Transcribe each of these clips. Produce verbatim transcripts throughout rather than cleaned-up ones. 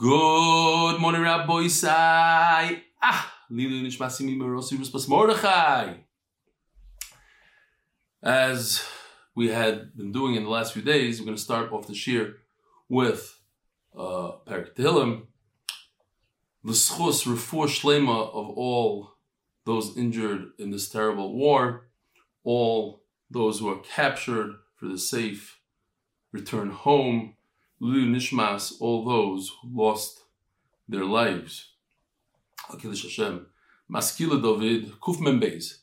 Good morning, Rabbi Isai. Ah, Lili Nishmasimi Merosirus Bas Mordechai. As we had been doing in the last few days, we're going to start off this year with uh, Perek Tehillim, L'schus refor shlema of all those injured in this terrible war, all those who are captured for the safe return home. Lulu Nishmas, all those who lost their lives. Akidish Hashem. Maskil L'Dovid, Kuf Membeis.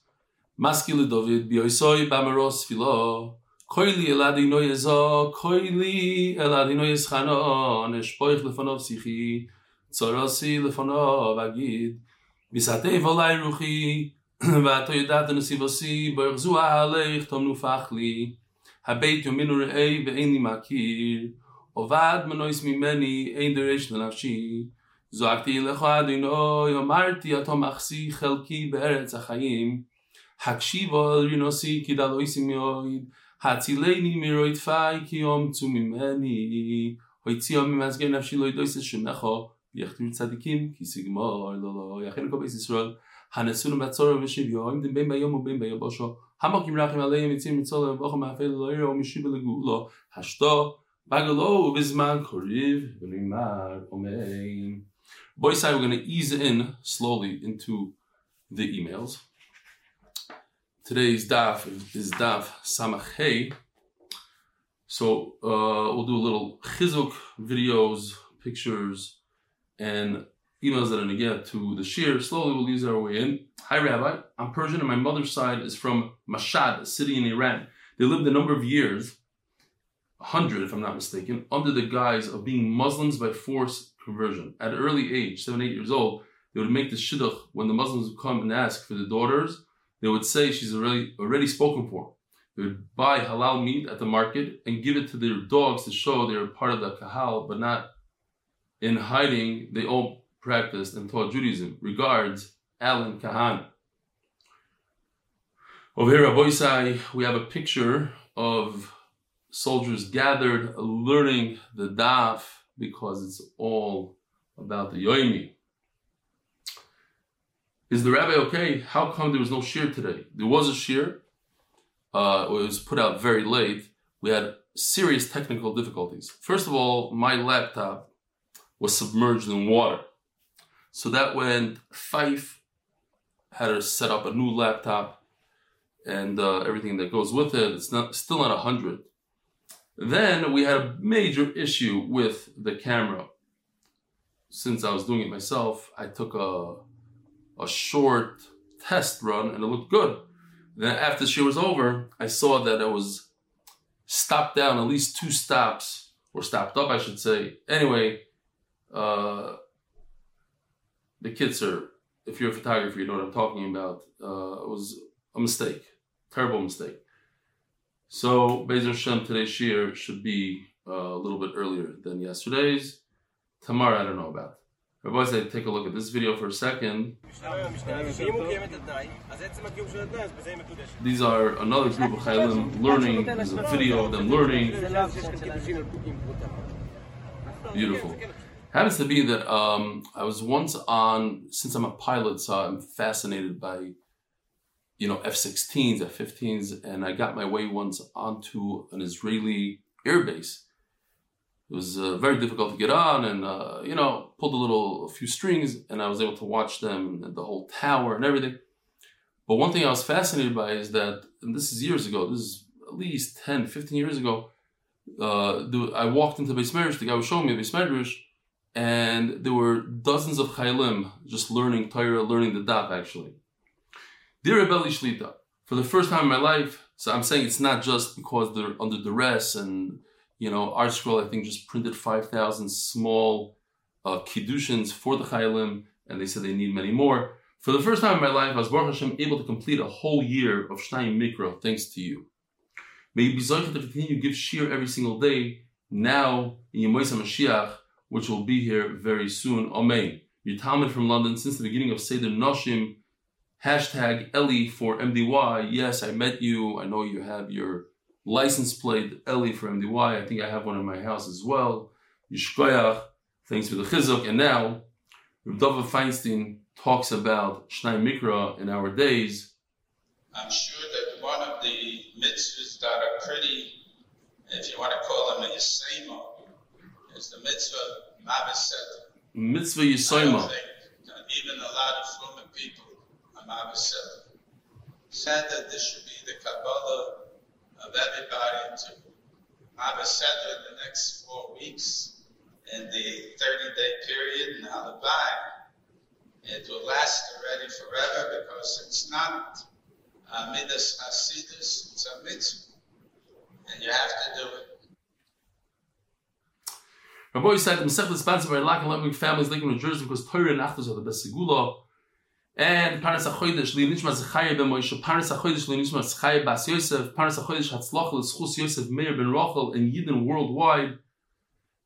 Maskil L'Dovid, B'yoisoi B'amaros Filo. Koili Eladino Yezo, Koili Eladino Yeschano. Neshpoich Lefanov Sichi. Tzorosi Lefanov Agid. Misatei Volai Ruchi. V'ato Yedat Nesivosi. B'yochzu Ha'aleich Tom Nufachli. Habeit Yominu Re'ei Ve'eni Makir. Ovad menois mimeni ein deresh l'nafshi. Zoakti lecho adinoi, omarti atomachsi chelki be'eretz ha'chayim. Hakshivo rinosi kidaloisim yoid. Hatzileini miroid fai ki omtzu mimeni. Hoitzio mimazgei nafshi loidois eshemecho. Yechtir tzadikim ki sigmor lolo. Yachirko beis Yisrael. Hanesunum batzoro v'shivyo. Imdim ben bayom u'ben bayom bosho. Hamokim rachim aleim itzim mitzol levocho ma'afel loiro mishibu legulo. Hashto. Bagalo Bizman Koriv Rimar Omein. Boys, I we're gonna ease in slowly into the emails. Today's daf is daf samachay. So uh, we'll do a little chizuk videos, pictures, and emails that are gonna get to the shir. Slowly we'll ease our way in. Hi Rabbi, I'm Persian and my mother's side is from Mashhad, a city in Iran. They lived a number of years. one hundred, if I'm not mistaken, under the guise of being Muslims by forced conversion. At an early age, seven, eight years old, they would make the shidduch when the Muslims would come and ask for the daughters. They would say she's already already spoken for. They would buy halal meat at the market and give it to their dogs to show they were part of the kahal, but not in hiding. They all practiced and taught Judaism. Regards, Alan Kahan. Over here, Rabbi Isai, we have a picture of soldiers gathered, learning the daf, because it's all about the Yoimi. Is the rabbi okay? How come there was no shir today? There was a shir. Uh, it was put out very late. We had serious technical difficulties. First of all, my laptop was submerged in water. So that went, Fife had her set up a new laptop and uh, everything that goes with it. It's not still not one hundred. Then we had a major issue with the camera. Since I was doing it myself, I took a, a short test run and it looked good. Then after she was over, I saw that I was stopped down at least two stops, or stopped up, I should say. Anyway, uh, the kids are, if you're a photographer, you know what I'm talking about. Uh, it was a mistake, terrible mistake. So, Bezras Hashem, today's shir should be uh, a little bit earlier than yesterday's. Tomorrow, I don't know about. Everybody say, take a look at this video for a second. These are another group of Chayalim learning. There's a video of them learning. Beautiful. It happens to be that um, I was once on, since I'm a pilot, so I'm fascinated by you know, F sixteens, F fifteens, and I got my way once onto an Israeli airbase. It was uh, very difficult to get on, and, uh, you know, pulled a little, a few strings, and I was able to watch them, and the whole tower and everything. But one thing I was fascinated by is that, and this is years ago, this is at least ten, fifteen years ago, uh, I walked into Beis Medrash, the guy was showing me Beis Medrash, and there were dozens of Chayalim just learning Torah, learning the daf, actually. Dear Rebelli Shlita, for the first time in my life, so I'm saying it's not just because they're under duress and, you know, ArtScroll, I think, just printed five thousand small uh, Kiddushins for the Chayalim, and they said they need many more. For the first time in my life, I was, Baruch Hashem, able to complete a whole year of Shnayim Mikra, thanks to you. May you be zocheh to continue to give shir every single day, now in Yemois HaMashiach, which will be here very soon. Amen. Your Talmud from London, since the beginning of Seder Noshim, hashtag Ellie for M D Y. Yes, I met you. I know you have your license plate, Ellie for M D Y. I think I have one in my house as well. Yishkoyach. thanks for the chizuk. And now, Reb Dov Feinstein talks about Shnei Mikra in our days. I'm sure that one of the mitzvahs that are pretty, if you want to call them a yisayma, is the mitzvah mavaset. Mitzvah yisayma. Even a lot of fluent people are mavaset. Said that this should be the Kabbalah of everybody to mavaset in the next four weeks in the thirty-day period in Abayi. It will last already forever because it's not Uh, midas hasidus, it's a mitzvah, and you have to do it. Rabbi Yisrael, the Masechta is sponsored by Lack and Loving Families, Lincoln, New Jersey, because Torah and Achdos are the best segula. And Paras HaChodesh, Li Nishma Zechayev Ben Moshe, Paras HaChodesh, Li Nishma Zechayev Bas Yosef, Paras HaChodesh, Hatzlach L'Schus Yosef, Meir ben Rochel, and Yidden worldwide.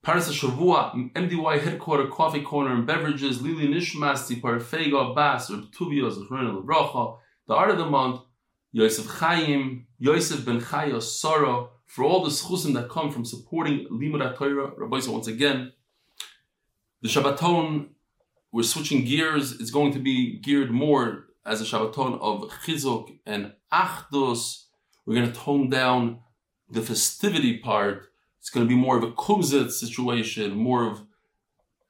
Paras HaShavua, M D Y Headquarter, Coffee Corner and Beverages, Lili Nishma, Sipar Fega, Bas, Reb Tuvia, Zechrona L'Bracha, the Art of the Month, Yosef Chaim, Yosef Ben Chaya Soro, for all the schusim that come from supporting Limud HaTorah. Rabbi Yisrael, once again, the Shabbaton, we're switching gears. It's going to be geared more as a Shabbaton of Chizuk and Achdus. We're going to tone down the festivity part. It's going to be more of a kumzit situation, more of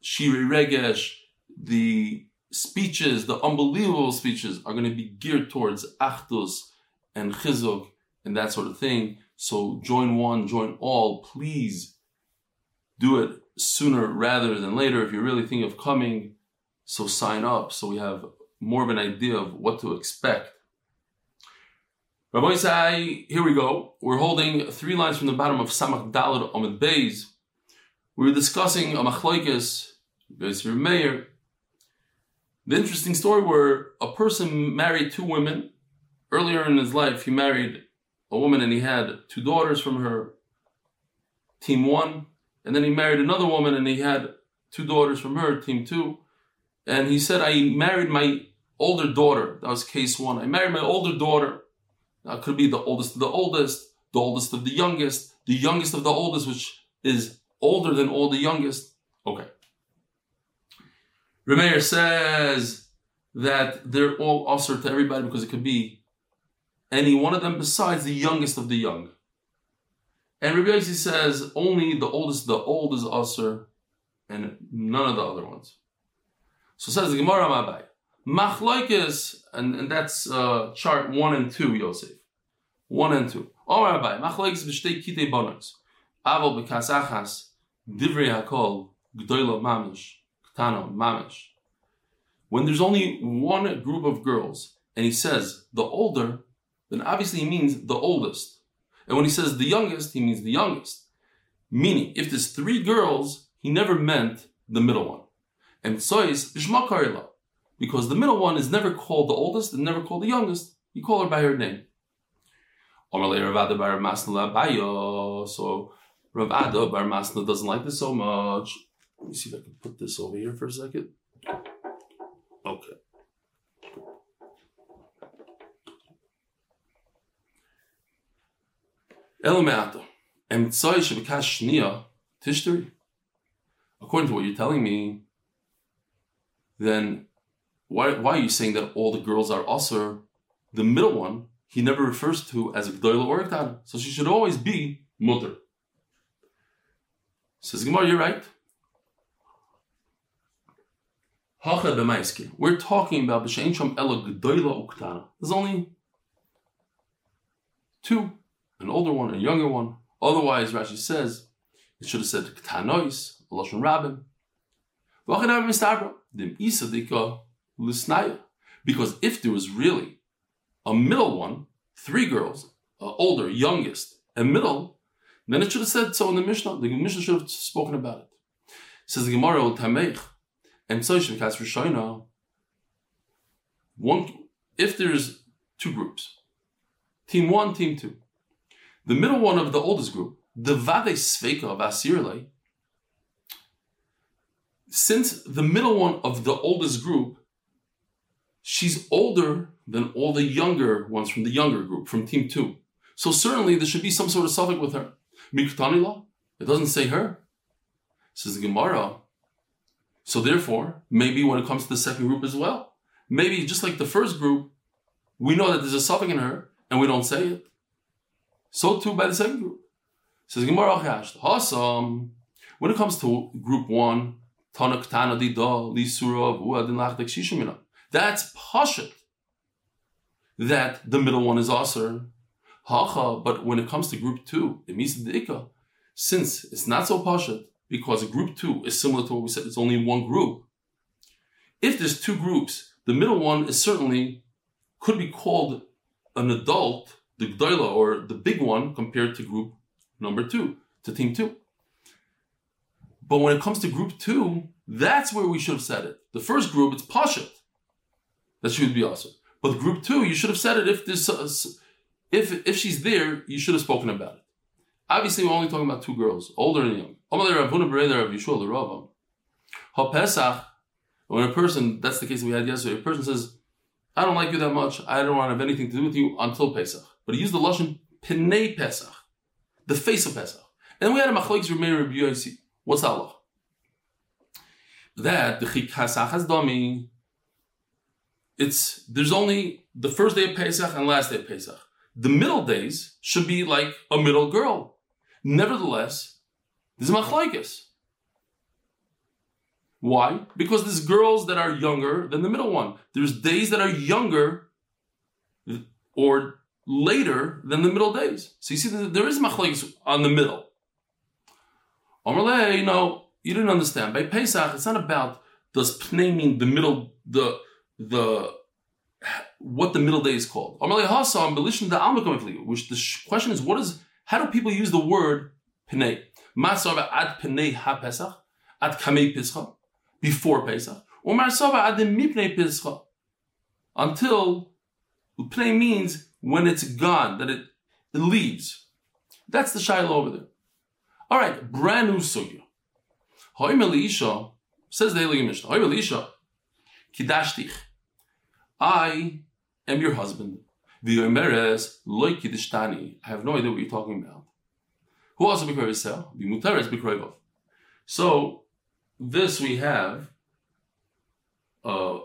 Shiri Regesh, the speeches, the unbelievable speeches, are going to be geared towards Achdus and Chizuk and that sort of thing. So join one, join all. Please do it sooner rather than later. If you really think of coming, so sign up so we have more of an idea of what to expect. Rabbi Isai, here we go. We're holding three lines from the bottom of Samach Dalad Amid Beis. We were discussing a machloikis, Beis Remeir, the interesting story where a person married two women. Earlier in his life, he married a woman and he had two daughters from her, team one. And then he married another woman and he had two daughters from her, team two. And he said, I married my older daughter. That was case one. I married my older daughter. That could be the oldest of the oldest, the oldest of the youngest, the youngest of the oldest, which is older than all the youngest. Okay. Remeir says that they're all usher to everybody because it could be any one of them besides the youngest of the young. And Rabbi Yossi says only the oldest of the old is usher and none of the other ones. So says the Gemara Abayi. Machlokes, and, and that's uh, chart one and two, Yosef. One and two. All right, Abayi. Machlokes b'shtei kitei bonos. Aval b'kas achas. Divrei hakol. G'doylo mamish. When there's only one group of girls, and he says the older, then obviously he means the oldest. And when he says the youngest, he means the youngest. Meaning, if there's three girls, he never meant the middle one. And sois ishmakarila, because the middle one is never called the oldest and never called the youngest. You call her by her name. So Rav Ada bar Masna doesn't like this so much. Let me see if I can put this over here for a second. Okay. Elamata. Emtsoi Shabakash Shnia Tishtari. According to what you're telling me, then why why are you saying that all the girls are usher? The middle one, he never refers to as a Gdoila or a Tan. So she should always be Mutter. Says Gemara, you're right. We're talking about b'she'en sham ela g'doyla uktana. There's only two, an older one and a younger one. Otherwise, Rashi says, it should have said ktanois, lashon rabim. V'achanam mistabra, dem isadika lisnaya. Because if there was really a middle one, three girls, uh, older, youngest, and middle, then it should have said so in the Mishnah. The Mishnah should have spoken about it. It says the Gemara ol Tamei. And so because Rishona, one, if there's two groups, team one, team two, the middle one of the oldest group, the Vade Sveika of Asirle, since the middle one of the oldest group, she's older than all the younger ones from the younger group, from team two. So certainly there should be some sort of suffix with her. Miktanila, it doesn't say her. It says the Gemara. So therefore, maybe when it comes to the second group as well, maybe just like the first group, we know that there's a suffix in her and we don't say it. So too by the second group. Says Gemara Hasam. When it comes to group one, Tanak Tana Dida Lisura Vuadin Lachdak Shishimina. That's Pashat. That the middle one is Aser. Hacha, but when it comes to group two, it means the Ikka. Since it's not so Pashat, because group two is similar to what we said, it's only one group. If there's two groups, the middle one is certainly, could be called an adult, the G'dayla, or the big one, compared to group number two, to team two. But when it comes to group two, that's where we should have said it. The first group, it's Pashat. That should be awesome. But group two, you should have said it if there's, uh, if, if she's there, you should have spoken about it. Obviously, we're only talking about two girls, older and young. When a person, that's the case we had yesterday, a person says, I don't like you that much, I don't want to have anything to do with you until Pesach. But he used the Lashon, Pnei Pesach, the face of Pesach. And we had a Machlokes Remeir Reb Yosi. What's Allah? That, the Chikasach has Dami, it's, there's only the first day of Pesach and last day of Pesach. The middle days should be like a middle girl. Nevertheless, this is machlokes. Why? Because there's girls that are younger than the middle one. There's days that are younger or later than the middle days. So you see, there is machlokes on the middle. Amrleh, you know, you didn't understand. By Pesach, it's not about does pnei mean the middle, the the. what the middle day is called. Which the question is, what is, how do people use the word Pnei? Ma'asava ad Pnei ha-Pesach, ad kamei Pesach, before Pesach, or ma'asava ad mipnei Pesach, until Pnei means when it's gone, that it, it leaves. That's the Shiloh over there. All right, brand new sugya. Ho'im Elisha, says the Elohim Mishnah, Ho'im Elisha, Kidashtich, I am your husband. V'yomeres loy kidishtani. I have no idea what you're talking about. Who also b'kroyv sel? V'muteres b'kroyvov. So this we have uh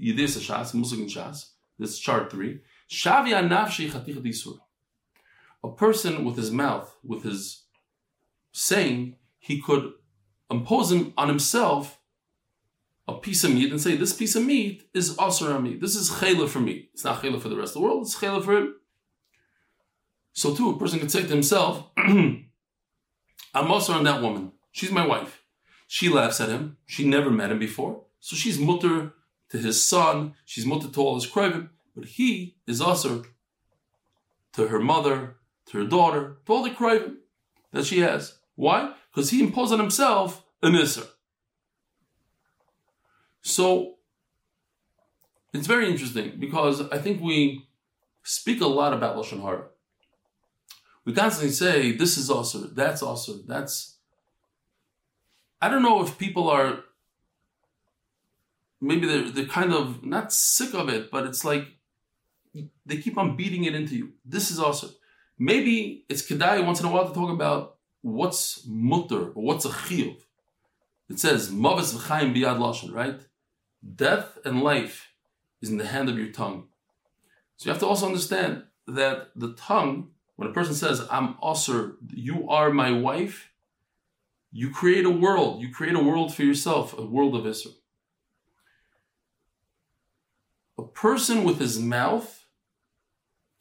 Yidis Shas, Muslim Shas. This is chart three. Shavia nafshi chatich disur. A person with his mouth, with his saying, he could impose him on himself a piece of meat and say, this piece of meat is asur on me. This is chayla for me. It's not chayla for the rest of the world. It's chayla for him. So too, a person could say to himself, I'm asur on that woman. She's my wife. She laughs at him. She never met him before. So she's mutter to his son. She's mutter to all his krovim. But he is asur to her mother, to her daughter, to all the krovim that she has. Why? Because he imposed on himself an isser. So, it's very interesting because I think we speak a lot about Lashon Hara. We constantly say, this is Asur, that's Asur, that's... I don't know if people are... Maybe they're, they're kind of, not sick of it, but it's like, they keep on beating it into you. This is Asur. Maybe it's Kedai once in a while to talk about what's Mutter, or what's a Chiyuv. It says, Mavis v'chaim biyad Lashon, right? Death and life is in the hand of your tongue. So you have to also understand that the tongue, when a person says, I'm Asur, you are my wife, you create a world. You create a world for yourself, a world of Isra. A person with his mouth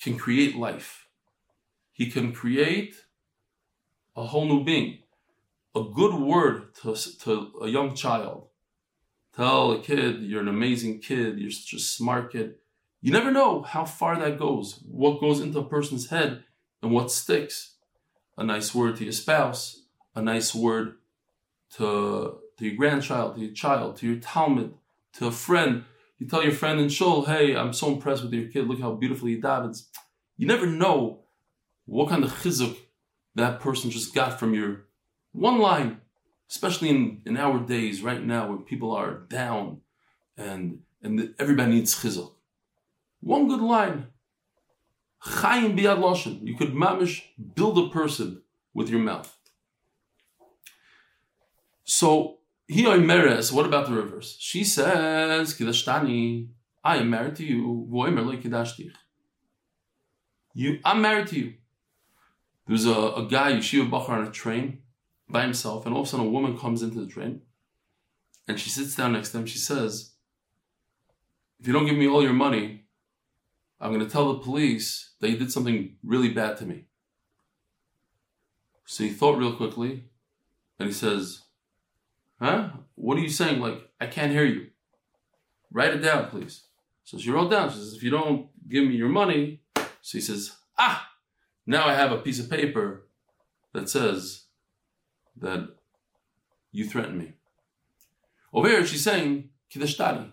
can create life. He can create a whole new being. A good word to, to a young child. Tell a kid, you're an amazing kid, you're such a smart kid. You never know how far that goes, what goes into a person's head and what sticks. A nice word to your spouse, a nice word to, to your grandchild, to your child, to your Talmud, to a friend. You tell your friend in shul, hey, I'm so impressed with your kid, look how beautifully he davens. You never know what kind of chizuk that person just got from your one line, especially in, in our days right now when people are down and and everybody needs chizuk. One good line. Chaim biyad Lashon. You could mamish build a person with your mouth. So He oimeres, what about the reverse? She says, Kidashtani, I am married to you. Voimer le kidashtich. You, I'm married to you. There's a, a guy, Yeshiva Bachar, on a train by himself, and all of a sudden a woman comes into the train, and she sits down next to him. She says, if you don't give me all your money, I'm going to tell the police that you did something really bad to me. So he thought real quickly, and he says, huh? What are you saying? Like, I can't hear you. Write it down, please. So she wrote down. She says, if you don't give me your money. So he says, ah, now I have a piece of paper that says that you threatened me. Over here, she's saying, Kiddushin,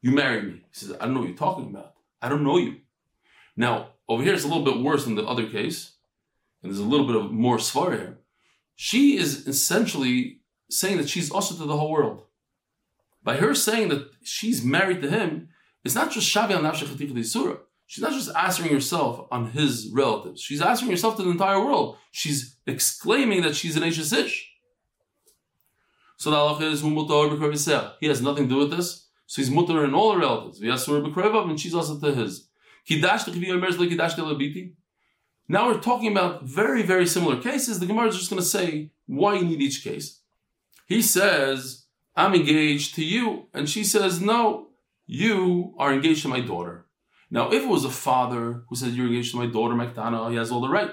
you marry me. He says, I don't know what you're talking about. I don't know you. Now, over here, it's a little bit worse than the other case. And there's a little bit of more svara here. She is essentially saying that she's also to the whole world. By her saying that she's married to him, it's not just Shavi al Nafshe Chatikh D'Isura. She's not just answering herself on his relatives. She's answering herself to the entire world. She's exclaiming that she's an Ashes Ish. So the halacha is, he has nothing to do with this. So he's mutter in all her relatives. And she's also to his. Now we're talking about very, very similar cases. The Gemara is just going to say why you need each case. He says, I'm engaged to you. And she says, no, you are engaged to my daughter. Now, if it was a father who said, you're engaged to my daughter, Maktana, he has all the right.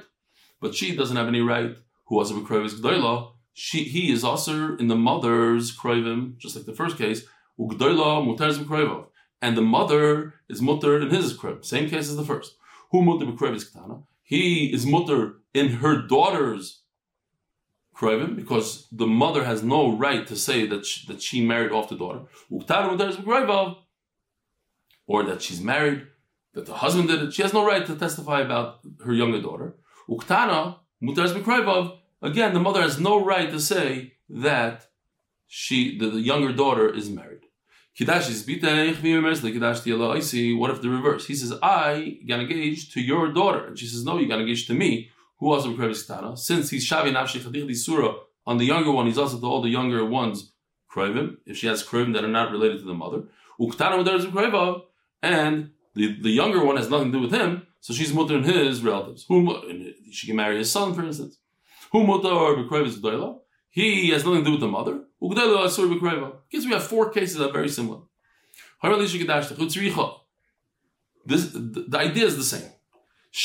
But she doesn't have any right. Who was a B'Kroiv's G'dayla? She, he is also in the mother's Kroivim, just like the first case. U'G'dayla Mutar's B'Kroivov. And the mother is Mutar in his Kroiv. Same case as the first. Who Mutar B'Kroiv's G'dayla? He is Mutar in her daughter's Kroivim, because the mother has no right to say that she, that she married off the daughter. U'G'dayla Mutar's B'Kroivov. Or that she's married, that the husband did it. She has no right to testify about her younger daughter. Uktana, mutarz b'krayvav. Again, the mother has no right to say that she, the, the younger daughter is married. Kidash is bitech v'yemes lekidash tiela. I see. What if the reverse? He says, I got engaged to your daughter. And she says, no, you got engaged to me. Who also b'krayvav Tana? Since he's shavi nafshi chadich disura on the younger one, he's also to all the younger ones krayvim, if she has krayvim that are not related to the mother. Uktana mutarz b'krayvav. And The, the younger one has nothing to do with him, so she's mutter in his relatives. Who, she can marry his son, for instance. Who mutter or b'krayv is g'dayla? He has nothing to do with the mother. U'g'dayla asur b'krayva. Because we have four cases that are very similar. This, the, the idea is the same.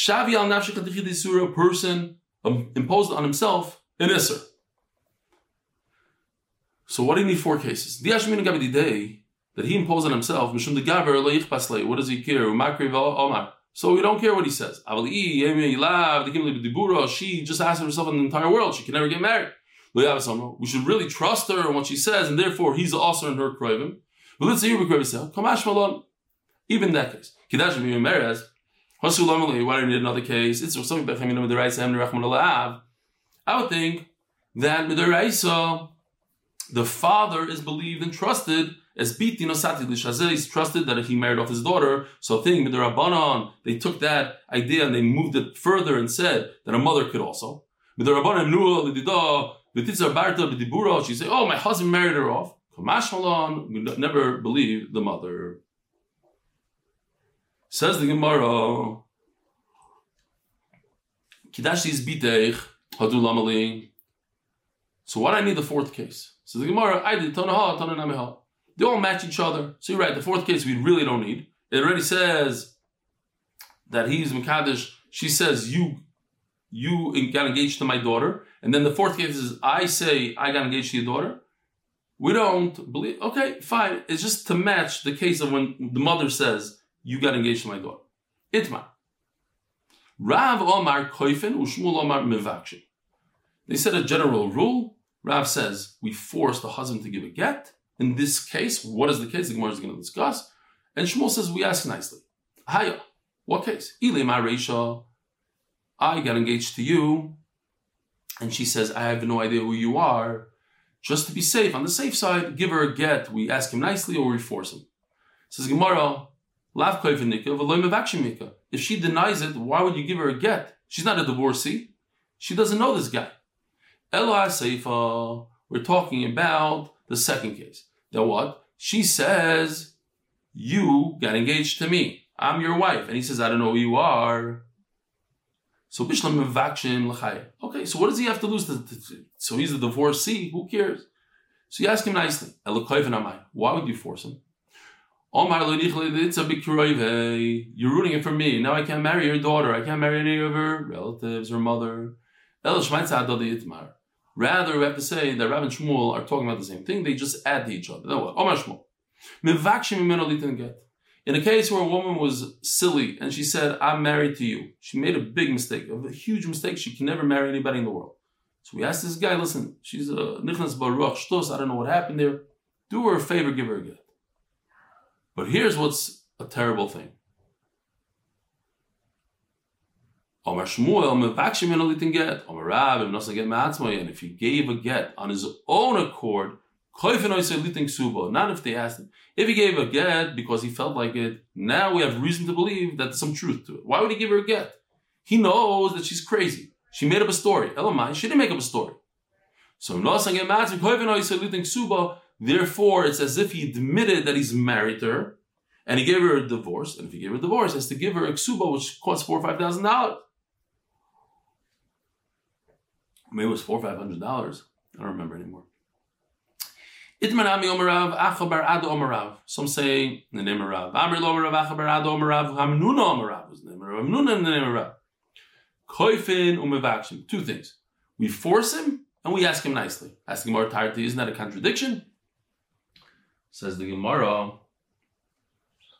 Shavi al nafshi chadich d'isura, a person um, imposed on himself an isser. So what do you need four cases? Diashmin gabididei. That he imposed on himself, what does he care? So we don't care what he says. She just asked herself in the entire world. She can never get married. We should really trust her and what she says, and therefore he's also in her craving. But let's say you become even in that case. Why do you need another case? It's I would think that the father is believed and trusted. As Biti Nosati Lishazeh is trusted that he married off his daughter, so thing the Rabbanon, they took that idea and they moved it further and said that a mother could also. But the Rabbanon knew Lididah, Vitizar Barta Bidibura, she said, oh, my husband married her off. Kamash Malon, we never believe the mother. Says the Gemara, Kidashi is Bitech, Hadulamali. So why do I need the fourth case? Says the Gemara, I did Tanaha, Tananamiha. They all match each other. So you're right, the fourth case we really don't need. It already says that he's Mekadesh. She says, you you got engaged to my daughter. And then the fourth case is, I say, I got engaged to your daughter. We don't believe. Okay, fine. It's just to match the case of when the mother says, you got engaged to my daughter. Itma. Rav Omar Koifen, Ushmul Omar Mevakshin. They said a general rule. Rav says, we force the husband to give a get. In this case, what is the case? The Gemara is going to discuss. And Shmuel says, we ask nicely. Haya, what case? Ile ma reisha, I got engaged to you. And she says, I have no idea who you are. Just to be safe, on the safe side, give her a get. We ask him nicely or we force him. Says Gemara, lav koifen nikah v'lo mevakshim nikah. If she denies it, why would you give her a get? She's not a divorcee. She doesn't know this guy. Ela seifa, we're talking about the second case. Then what? She says, you got engaged to me. I'm your wife. And he says, I don't know who you are. So Bishlam Mivakshim L'chaya. Okay, so what does he have to lose? So he's a divorcee. Who cares? So you ask him nicely. Why would you force him? You're ruining it for me. Now I can't marry your daughter. I can't marry any of her relatives, her mother. Rather, we have to say that Rav and Shmuel are talking about the same thing. They just add to each other. In a case where a woman was silly and she said, I'm married to you. She made a big mistake, a huge mistake. She can never marry anybody in the world. So we asked this guy, listen, she's a nichnas baruch shtos. I don't know what happened there. Do her a favor, give her a gift. But here's what's a terrible thing. Omar Shmuel, mevakshim enolitin get. Omar Rav, im nasa get me'atzmai. And if he gave a get on his own accord, koifenoi se litin ksubo. Not if they asked him. If he gave a get because he felt like it, now we have reason to believe that there's some truth to it. Why would he give her a get? He knows that she's crazy. She made up a story. Elamai, she didn't make up a story. So nasa get me'atzmai koifenoi se litin ksubo. Therefore, it's as if he admitted that he's married to her, and he gave her a divorce. And if he gave her a divorce, he has to give her a ksuba, which costs four or five thousand dollars. Maybe it was four or five hundred dollars. I don't remember anymore. Itmanami Omarav, Achabar Ad Omarav. Some say the name of Rav. Amr Lomarav, Achabar Ad Omarav, Hamnuna Omarav was the name of Rav. Hamnuna and the name of Rav. Koifin umevakshim. Two things. We force him and we ask him nicely. Asking more tarti, isn't that a contradiction? Says the Gemara,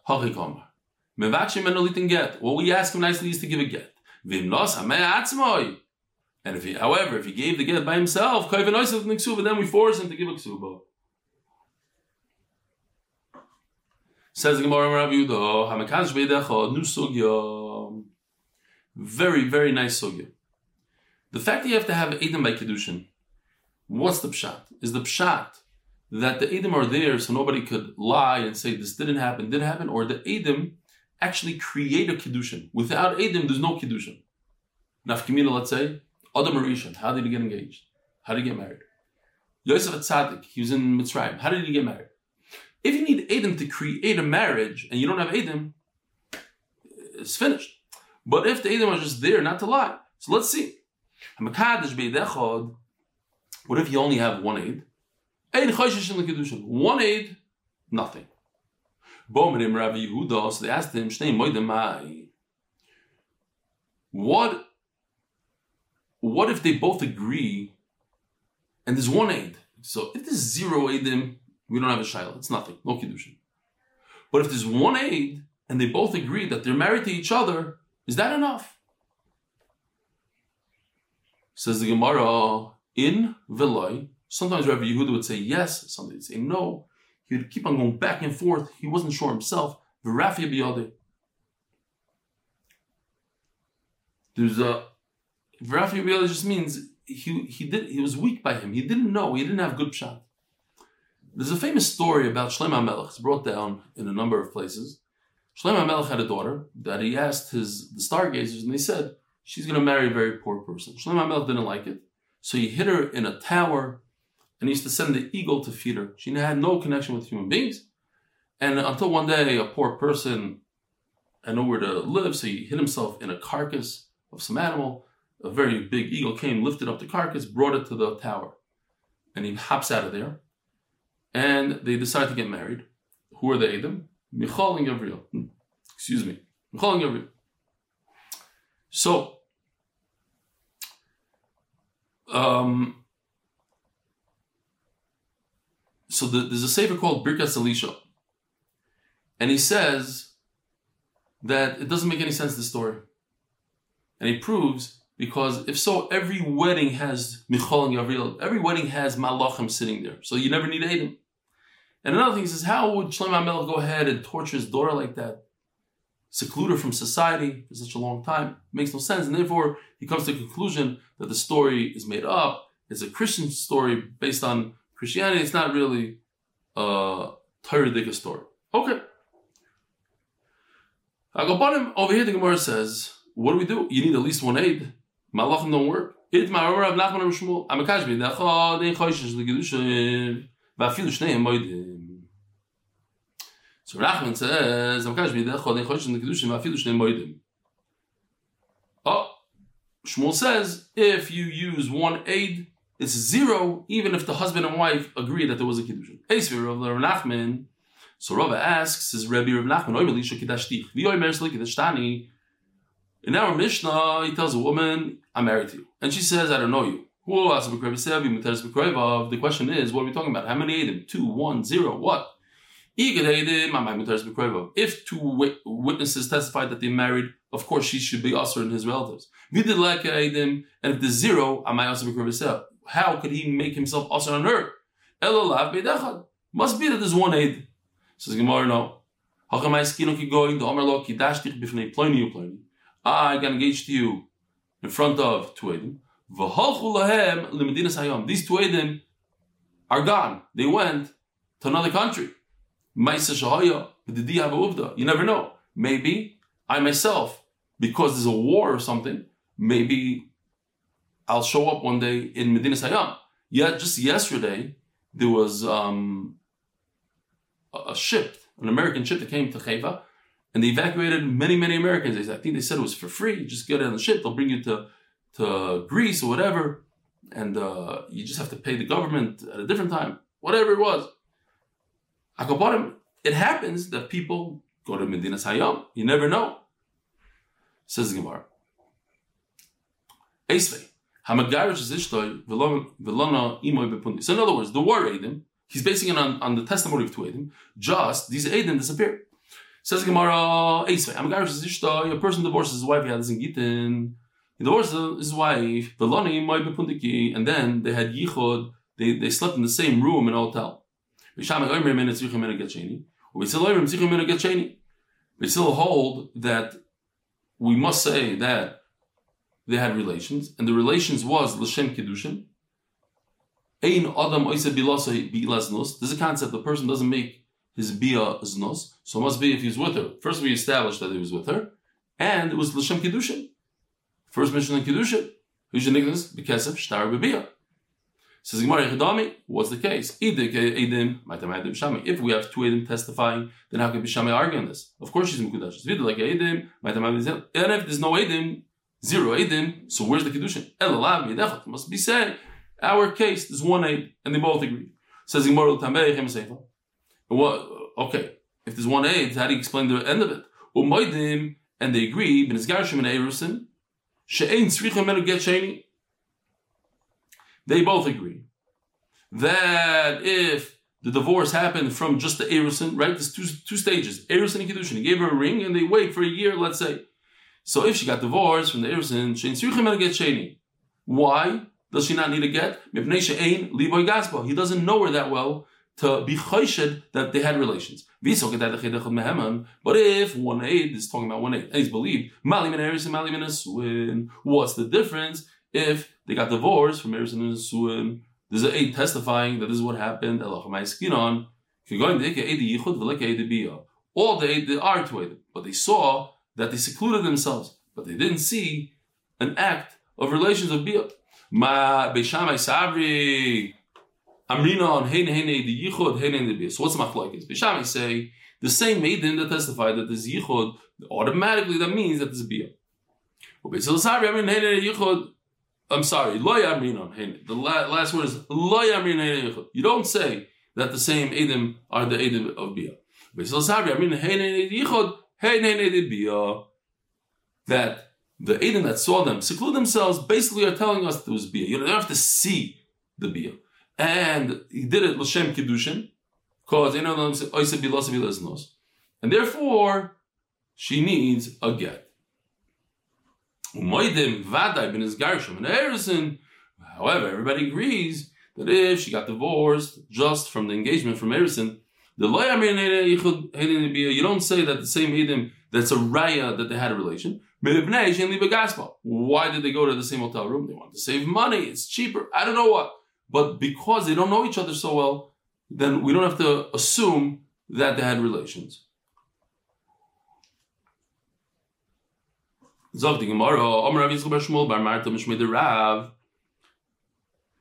Hachikomar. Mevakshim enolitin get. What we ask him nicely is to give a get. Vimnos hamei atzmoi. And if he, however, if he gave the get by himself, koivenoisav niksuba, then we force him to give a ksuba. Says the Gemara, Rav Yehuda, hamekadosh beidecha, new sugya. Very, very nice sugya. The fact that you have to have Edom by Kiddushin, what's the pshat? Is the pshat that the Edom are there so nobody could lie and say this didn't happen, did happen, or the Edom actually create a Kiddushin? Without Edom, there's no Kiddushin. Nafkimina, let's say, Adam Arishan, how did he get engaged? How did he get married? Yosef at Tzaddik, he was in Mitzrayim, how did he get married? If you need Edom to create a marriage and you don't have Edom, it's finished. But if the Edom are just there not to lie, so let's see. What if you only have one aid? One aid, nothing. So they asked him, What, what if they both agree and there's one aid? So if there's zero aidim, we don't have a shayla. It's nothing, no kiddushin. But if there's one aid and they both agree that they're married to each other, is that enough? Says the Gemara, in Veloy. Sometimes Rabbi Yehuda would say yes, sometimes he'd say no. He would keep on going back and forth. He wasn't sure himself. V'rafia biyadeh. There's a v'rafia biyadeh just means he he did he was weak by him. He didn't know. He didn't have good pshat. There's a famous story about Shlomo HaMelech. It's brought down in a number of places. Shlomo HaMelech had a daughter that he asked his the stargazers, and they said she's going to marry a very poor person. Shlomo HaMelech didn't like it, so he hid her in a tower. And he used to send the eagle to feed her. She had no connection with human beings. And until one day, a poor person had nowhere to live, so he hid himself in a carcass of some animal. A very big eagle came, lifted up the carcass, brought it to the tower. And he hops out of there. And they decide to get married. Who are the Edom? Michal and Yavriel. Excuse me. Michal and Yavriel. So, um... So the, there's a sefer called Birkas Elisha. And he says that it doesn't make any sense, this story. And he proves, because if so, every wedding has Michal and Yavriel. Every wedding has Malachim sitting there. So you never need Edom. And another thing, he says, how would Shlomo HaMelech go ahead and torture his daughter like that? Seclude her from society for such a long time. It makes no sense. And therefore, he comes to the conclusion that the story is made up. It's a Christian story based on Christianity. It's not really a Torah-dika story. Okay. Agapanim, over here the Gemara says, what do we do? You need at least one aid. Malachim don't work. It ma'or Rav Nachman Rav Shmuel. Amakash b'idachad, ein choishesh l'kiddushin. So Nachman says, oh, Shmuel says, if you use one aid, it's zero, even if the husband and wife agree that there was a Kiddushin. Nachman. So Rava asks, is Rabbi Rav Nachman, in our Mishnah, he tells a woman, I'm married to you. And she says, I don't know you. The question is, what are we talking about? How many Eidim? Two, one, zero, what? If two witnesses testified that they married, of course she should be usher in his relatives. And if there's zero, how could he make himself usher on her? Must be that there's one Eid. Says Gemara, no. I got engaged to you in front of two Eidim. These two Eidim are gone. They went to another country. You never know. Maybe I myself, because there's a war or something, maybe I'll show up one day in Medina Sayyam. Yet just yesterday, there was um, a ship, an American ship that came to Haifa, and they evacuated many, many Americans. They, I think they said it was for free. Just get on the ship. They'll bring you to, to Greece or whatever. And uh, you just have to pay the government at a different time. Whatever it was. Akabarim, it happens that people go to Medinas Hayam. You never know. Says the Gemara. So in other words, the war Eidim, he's basing it on, on the testimony of two Eidim, just these Eidim disappear. Says the Gemara, a person divorces his wife, he had this in Gittin. He divorces his wife, and then they had Yichud, they, they slept in the same room in a hotel. We still hold that we must say that they had relations, and the relations was l'shem kiddushin. Ein adam oiseh bilasay bilaznos. There's a concept: the person doesn't make his bia znos, so it must be if he's with her. First, we established that he was with her, and it was l'shem kiddushin. First mention in kiddushin. Who's your nickname? Bekesef shtar bebia. Says Gemara Yechidami, what's the case? If we have two Eidim testifying, then how can Bishamay argue on this? Of course she's Mekudash. And if there's no Eidim, zero Eidim, so where's the Kiddushin? Must be said, our case, there's one Eid, and they both agree. Says Gemara Tamei, okay, if there's one Eid, how do you explain the end of it? And they agree, they both agree that if the divorce happened from just the Erosin, right? There's two, two stages, Erosin and Kiddushin. He gave her a ring and they wait for a year, let's say. So if she got divorced from the Erosin, she'in tzricha el get sheni. Why does she not need a get? Mipnei she'ein liboy gaspa. He doesn't know her that well to be choshid that they had relations. But if one aid is talking about one aid, and he's believed, mali min Erosin, mali min asuin. What's the difference? If they got divorced from Erosin and Suin, there's an aid testifying that this is what happened. All the aid, they are to aid, but they saw that they secluded themselves, but they didn't see an act of relations of Bia. So what's the machlokes is? Beishamai say, the same maiden that testified that there's Yichud, automatically that means that there's Bia. I'm sorry, lo yamrinon heine. The la- last word is lo yamrinon heine. You don't say that the same edim are the edim of bia. That the edim that saw them seclude themselves basically are telling us that it was bia. You don't have to see the bia. And he did it l'shem kiddushin, because you know oiseh bilas bilaznos, and therefore she needs a get. However, everybody agrees that if she got divorced just from the engagement from Erosin, you don't say that the same Eidim that's a raya that they had a relation. Why did they go to the same hotel room? They want to save money. It's cheaper. I don't know what. But because they don't know each other so well, then we don't have to assume that they had relations. Zog the Gemara, Amar Rav Yisrael bar Shmuel bar Marta Mishmei the Rav.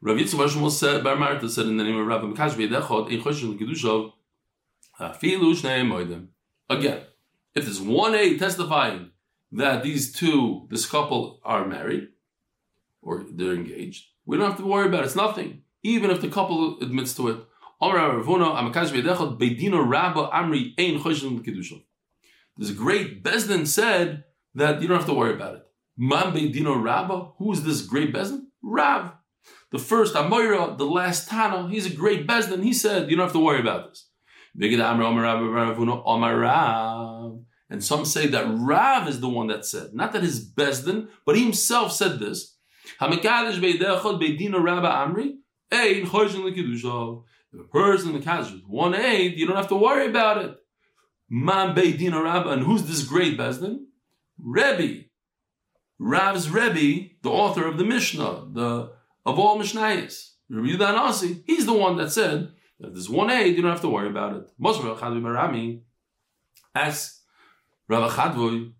Rav Yitzchak Shmuel Bar Marta said in the name of Rav Nachman, again, if there's one aid testifying that these two, this couple, are married or they're engaged, we don't have to worry about it. It's nothing, even if the couple admits to it. This great Besdin said that you don't have to worry about it. Man Beidino Rabba, who is this great Besdin? Rav. The first Amora, the last Tana, he's a great Besdin. He said, you don't have to worry about this. And some say that Rav is the one that said, not that his Besdin, but he himself said this. If a person mekadesh with one aid, you don't have to worry about it. Man Beidin Rabba, and who's this great Besdin? Rebbe. Rav's Rebbe, the author of the Mishnah, the of all Mishnayos, Rebbe Yehuda Hanasi, he's the one that said that if there's one aid, you don't have to worry about it. Moshe Chadvei Barami asks Rav Chadvei,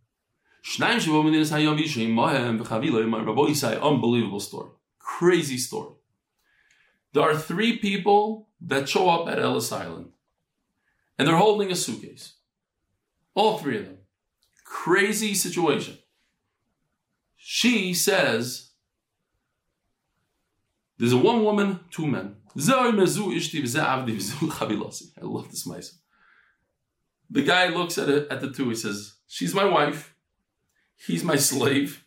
Shnayim Sheva Minas Hayom Yisheim Mohem V'Chaviloi Rabbi Yisai, unbelievable story, crazy story. There are three people that show up at Ellis Island, and they're holding a suitcase. All three of them. Crazy situation. She says, there's a one woman, two men. I love this myself. The guy looks at it, at the two. He says, she's my wife. He's my slave.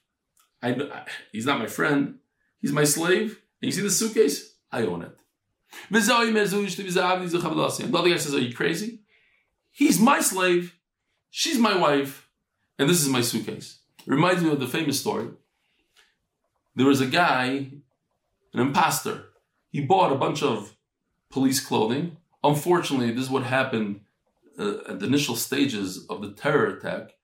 I, I, he's not my friend. He's my slave. And you see the suitcase? I own it. The other guy says, are you crazy? He's my slave. She's my wife. And this is my suitcase. It reminds me of the famous story. There was a guy, an imposter. He bought a bunch of police clothing. Unfortunately, this is what happened uh, at the initial stages of the terror attack.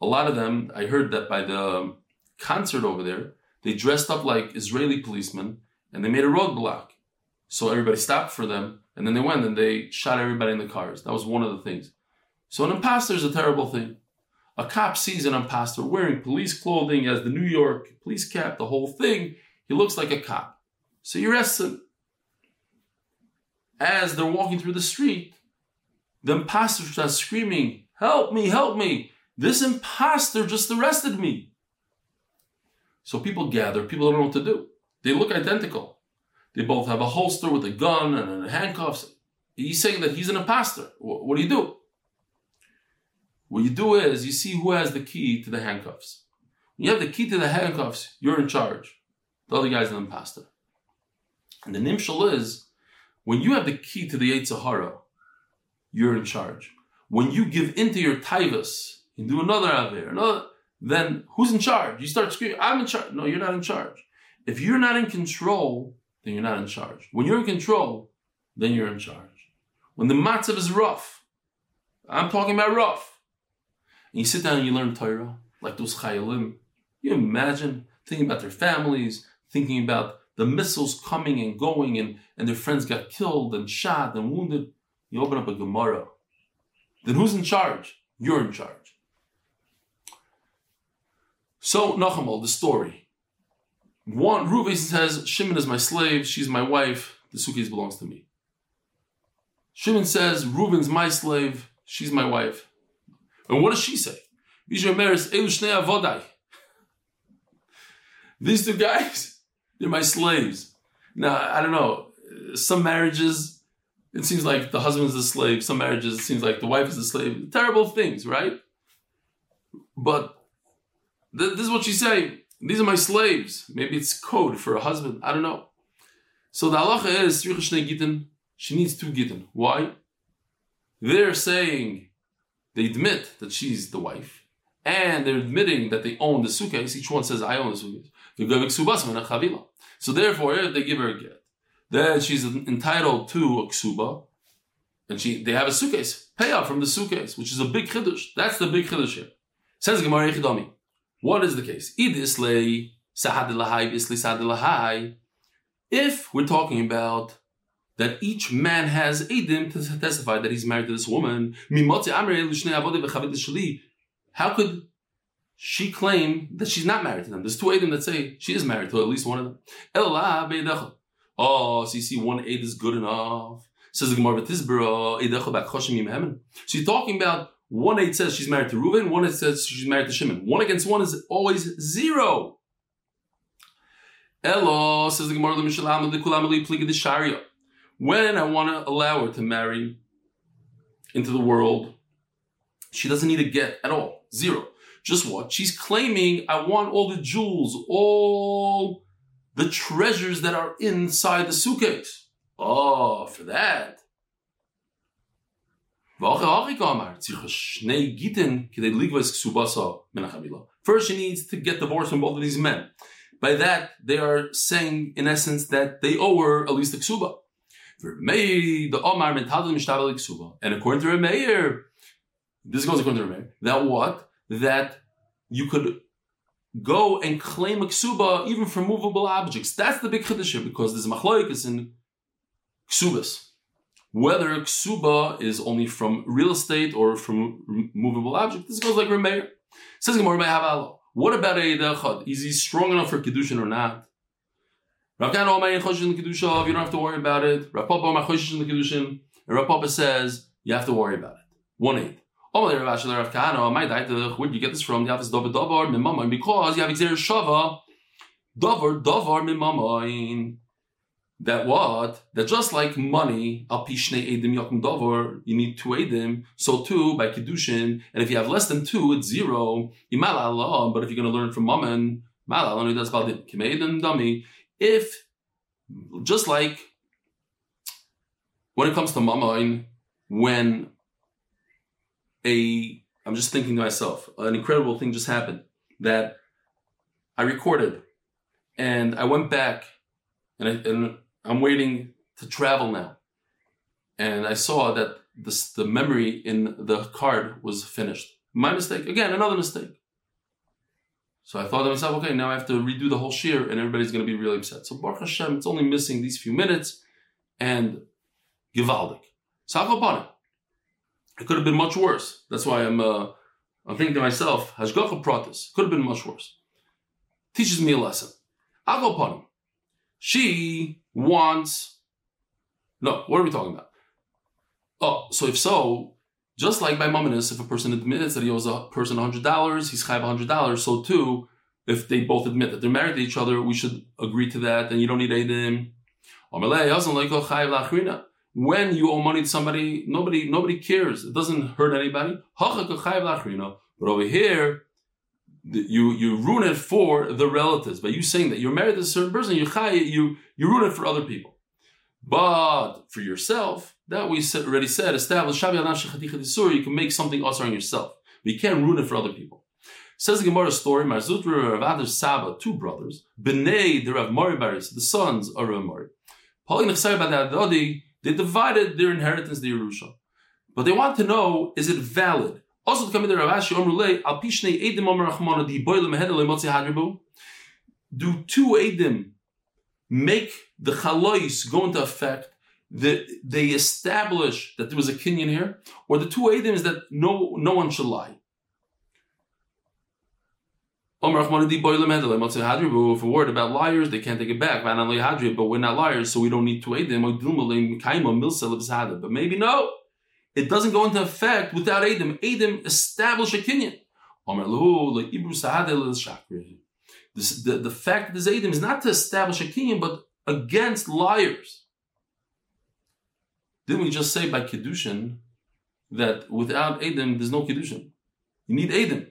A lot of them, I heard that by the concert over there, they dressed up like Israeli policemen and they made a roadblock. So everybody stopped for them and then they went and they shot everybody in the cars. That was one of the things. So an imposter is a terrible thing. A cop sees an imposter wearing police clothing, as the New York police cap, the whole thing. He looks like a cop. So he arrests him. As they're walking through the street, the imposter starts screaming, help me, help me. This imposter just arrested me. So people gather. People don't know what to do. They look identical. They both have a holster with a gun and handcuffs. He's saying that he's an imposter. What do you do? What you do is, you see who has the key to the handcuffs. When you have the key to the handcuffs, you're in charge. The other guy's an imposter. And the nimshal is, when you have the key to the Yetzer Hara, you're in charge. When you give into your taivas, and do another aver, another, then who's in charge? You start screaming, I'm in charge. No, you're not in charge. If you're not in control, then you're not in charge. When you're in control, then you're in charge. When the matzav is rough, I'm talking about rough, and you sit down and you learn Torah, like those Chayalim. You imagine thinking about their families, thinking about the missiles coming and going, and, and their friends got killed and shot and wounded. You open up a Gemara. Then who's in charge? You're in charge. So, Nachamal, the story. One, Reuven says, Shimon is my slave, she's my wife, the suitcase belongs to me. Shimon says, Reuven's my slave, she's my wife. And what does she say? These two guys, they're my slaves. Now, I don't know. Some marriages, it seems like the husband's the slave. Some marriages, it seems like the wife is the slave. Terrible things, right? But th- this is what she say. These are my slaves. Maybe it's code for a husband. I don't know. So the halacha is, she needs two gittin. Why? They're saying... They admit that she's the wife, and they're admitting that they own the suitcase. Each one says, I own the suitcase. So therefore, if they give her a get, then she's entitled to a ksuba, and she they have a suitcase, payout from the suitcase, which is a big chiddush. That's the big chiddush here. Says Gemara Yechidami. What is the case? If we're talking about that each man has eidim to testify that he's married to this woman, how could she claim that she's not married to them? There's two eidim that say she is married to at least one of them. Oh, so you see one aid is good enough. Says the Gemara, so you're talking about one aid says she's married to Reuven, one aid says she's married to Shimon. One against one is always zero. Elo, says the Gemara, when I want to allow her to marry into the world, she doesn't need a get at all. Zero. Just what? She's claiming, I want all the jewels, all the treasures that are inside the suitcase. Oh, for that. First, she needs to get divorced from both of these men. By that, they are saying, in essence, that they owe her at least the ksuba. And according to Remeir, this goes according to Remeir, that what? That you could go and claim a ksuba even for movable objects. That's the big chiddush, because there's machloekus in ksubas. Whether a ksuba is only from real estate or from movable objects, this goes like Remeir. Says Gemara, what about a Eidachad? Is he strong enough for Kiddushin or not? Rav Kana Omar in Choshishin Kiddushav, you don't have to worry about it. Rav Papa Omar Choshishin Kiddushin, and Rav Papa says, you have to worry about it. One aid. Omar Rav Asher Rav Kana, my Daitach, where do you get this from? The Yafis Dover Dover Mimamayin, because you have Xer Shava, Dover Dover Mimamayin. That what? That just like money, Al Pishnei Eidim Yakum Dover, you need two Eidim, so too by Kiddushin, and if you have less than two, it's zero. Imal Allah, but if you're going to learn from Mammon, Malal, that's about it. Kim Eidim Dami. If, just like when it comes to Mammon, when a, I'm just thinking to myself, an incredible thing just happened that I recorded and I went back and, I, and I'm waiting to travel now. And I saw that this, the memory in the card was finished. My mistake. Again, another mistake. So I thought to myself, okay, now I have to redo the whole shiur and everybody's going to be really upset. So Baruch Hashem, it's only missing these few minutes and Givaldik. So I'll go upon it. It could have been much worse. That's why I'm uh, I'm thinking to myself, Hashgacha Pratis, could have been much worse. Teaches me a lesson. I'll go upon him. She wants... No, what are we talking about? Oh, so if so, just like by Muminus, if a person admits that he owes a person one hundred dollars, he's chayav one hundred dollars, so too, if they both admit that they're married to each other, we should agree to that, and you don't need eidim. When you owe money to somebody, nobody nobody cares. It doesn't hurt anybody. But over here, you, you ruin it for the relatives. By you saying that you're married to a certain person, you you, you ruin it for other people. But for yourself, that we already said, establish, you can make something asar on yourself. But you can't ruin it for other people. Says the Gemara story, Marzutra Ravadir Saba, two brothers, B'nei the Rav Mori Baris, the sons of Rav Mori. They divided their inheritance, the Yerusha. But they want to know, is it valid? Also, to come in the Ravashi, Omrulei, Al Pishnei Eidim Omar Rachmana, the Boilim Hedele Motzi Hadribu. Do two Eidim make the chalois go into effect, that they establish that there was a kinyan here, or the two eidim is that no no one should lie. Om Rahmanadi Boilam Hadalem Hadribu, if a word about liars, they can't take it back. But we're not liars, so we don't need two eidim. But maybe no. It doesn't go into effect without eidim. Eidim establish a kinyan. This, the, the fact that this eidim is not to establish a kinyan, but against liars. Didn't we just say by Kiddushin that without eidim, there's no Kiddushin? You need eidim.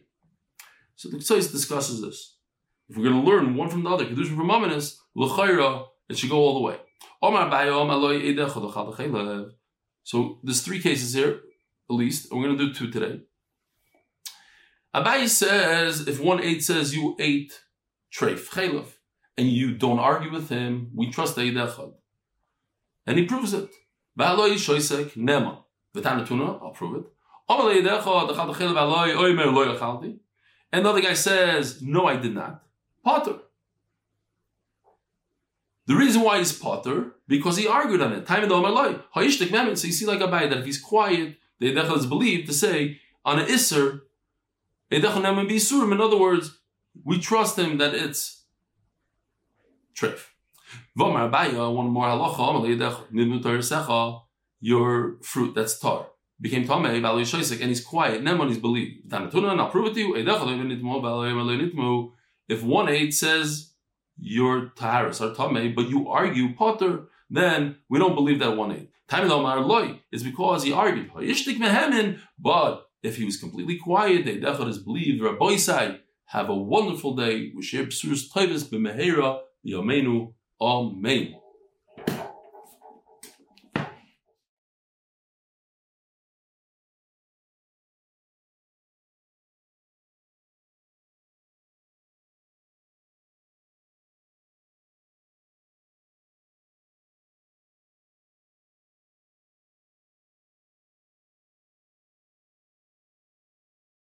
So the Tzais discusses this. If we're going to learn one from the other, Kiddushin from Muminus, l'chayra, it should go all the way. So there's three cases here, at least, and we're going to do two today. Abayi says, if one aid says you ate treif, chaylev, and you don't argue with him, we trust the Eidechad. And he proves it. V'aloi shoysek nema. V'tanatuna, I'll prove it. Amalei Eidechad, achal dechel v'aloi oimer loy achaldi. And the other guy says, no, I did not. Potter. The reason why he's Potter, because he argued on it. Time in the Omer loy. Ha'ishtek memin. So you see like Abayi, that if he's quiet, the Eidechad is believed to say, on an iser, Eidechad nema b'isurim. In other words, we trust him that it's Treif. V'omar Abayi, one more halacha, your fruit that's tar became Tamei, Bali Shoisek, and he's quiet, Nemon is believed. Tanatuna, and I'll prove it to you, if one aid says you're Taharis or Tamei, but you argue Potter, then we don't believe that one aid. It's because he argued. But if he was completely quiet, they definitely is believed. Rabbi Isai, have a wonderful day. We share B'surus Tavis B'mehera Yomeinu. Amen.